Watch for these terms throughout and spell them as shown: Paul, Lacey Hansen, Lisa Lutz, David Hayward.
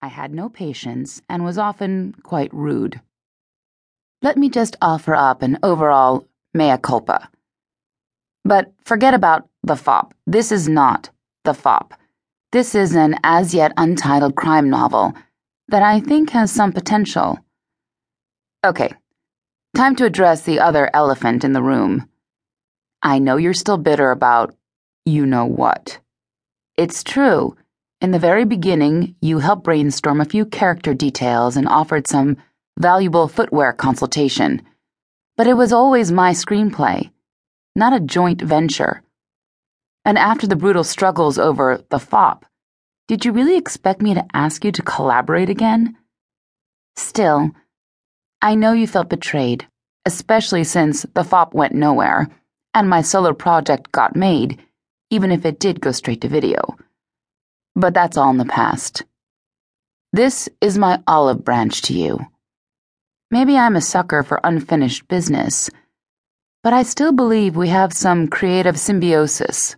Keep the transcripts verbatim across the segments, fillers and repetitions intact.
I had no patience and was often quite rude. Let me just offer up an overall mea culpa. But forget about the fop. This is not the fop. This is an as-yet untitled crime novel that I think has some potential. Okay, time to address the other elephant in the room. I know you're still bitter about you-know-what. It's true. In the very beginning, you helped brainstorm a few character details and offered some valuable footwear consultation. But it was always my screenplay, not a joint venture. And after the brutal struggles over the fop, did you really expect me to ask you to collaborate again? Still, I know you felt betrayed, especially since the fop went nowhere. And my solo project got made, even if it did go straight to video. But that's all in the past. This is my olive branch to you. Maybe I'm a sucker for unfinished business, but I still believe we have some creative symbiosis.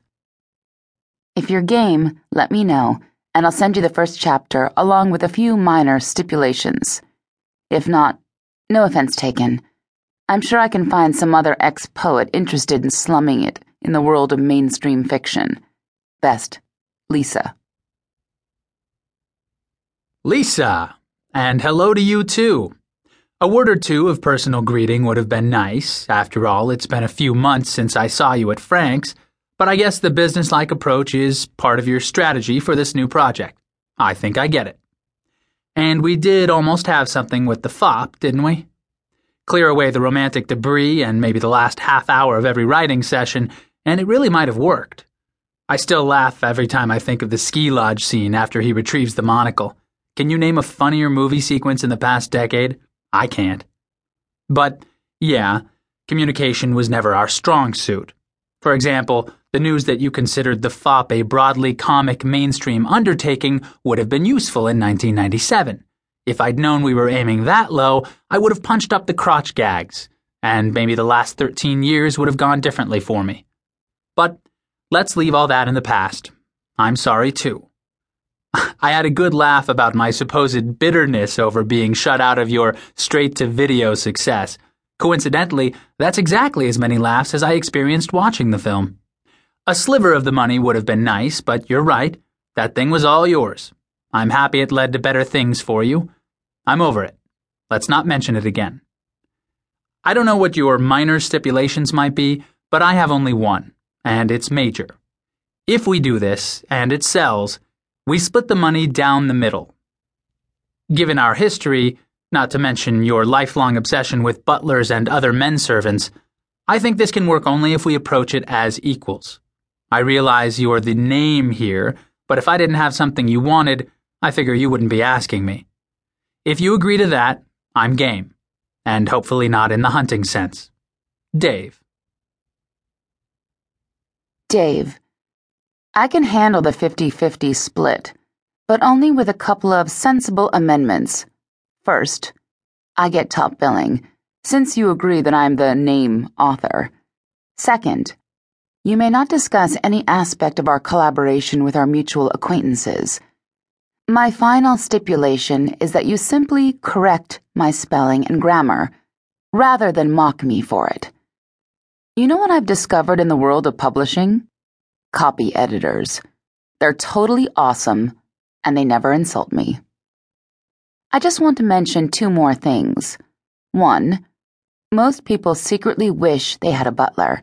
If you're game, let me know, and I'll send you the first chapter along with a few minor stipulations. If not, no offense taken. I'm sure I can find some other ex-poet interested in slumming it in the world of mainstream fiction. Best, Lisa. Lisa, and hello to you too. A word or two of personal greeting would have been nice. After all, it's been a few months since I saw you at Frank's, but I guess the business-like approach is part of your strategy for this new project. I think I get it. And we did almost have something with the fop, didn't we? Clear away the romantic debris and maybe the last half hour of every writing session, and it really might have worked. I still laugh every time I think of the ski lodge scene after he retrieves the monocle. Can you name a funnier movie sequence in the past decade? I can't. But, yeah, communication was never our strong suit. For example, the news that you considered the fop a broadly comic mainstream undertaking would have been useful in nineteen ninety-seven. If I'd known we were aiming that low, I would have punched up the crotch gags, and maybe the last thirteen years would have gone differently for me. But let's leave all that in the past. I'm sorry, too. I had a good laugh about my supposed bitterness over being shut out of your straight-to-video success. Coincidentally, that's exactly as many laughs as I experienced watching the film. A sliver of the money would have been nice, but you're right. That thing was all yours. I'm happy it led to better things for you. I'm over it. Let's not mention it again. I don't know what your minor stipulations might be, but I have only one, and it's major. If we do this, and it sells, we split the money down the middle. Given our history, not to mention your lifelong obsession with butlers and other men servants, I think this can work only if we approach it as equals. I realize you're the name here, but if I didn't have something you wanted, I figure you wouldn't be asking me. If you agree to that, I'm game, and hopefully not in the hunting sense. Dave. Dave, I can handle the fifty-fifty split, but only with a couple of sensible amendments. First, I get top billing, since you agree that I'm the name author. Second, you may not discuss any aspect of our collaboration with our mutual acquaintances. My final stipulation is that you simply correct my spelling and grammar, rather than mock me for it. You know what I've discovered in the world of publishing? Copy editors. They're totally awesome, and they never insult me. I just want to mention two more things. One, most people secretly wish they had a butler.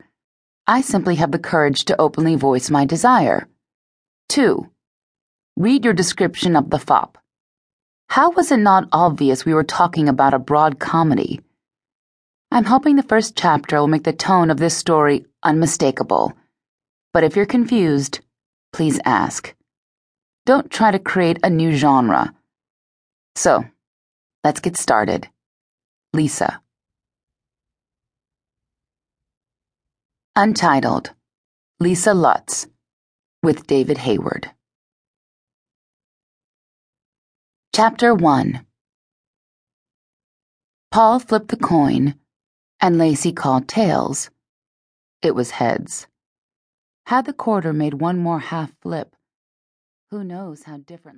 I simply have the courage to openly voice my desire. Two, read your description of the fop. How was it not obvious we were talking about a broad comedy? I'm hoping the first chapter will make the tone of this story unmistakable. But if you're confused, please ask. Don't try to create a new genre. So, let's get started. Lisa. Untitled, Lisa Lutz, with David Hayward. Chapter one. Paul flipped the coin, and Lacey called tails. It was heads. Had the quarter made one more half flip, who knows how differently.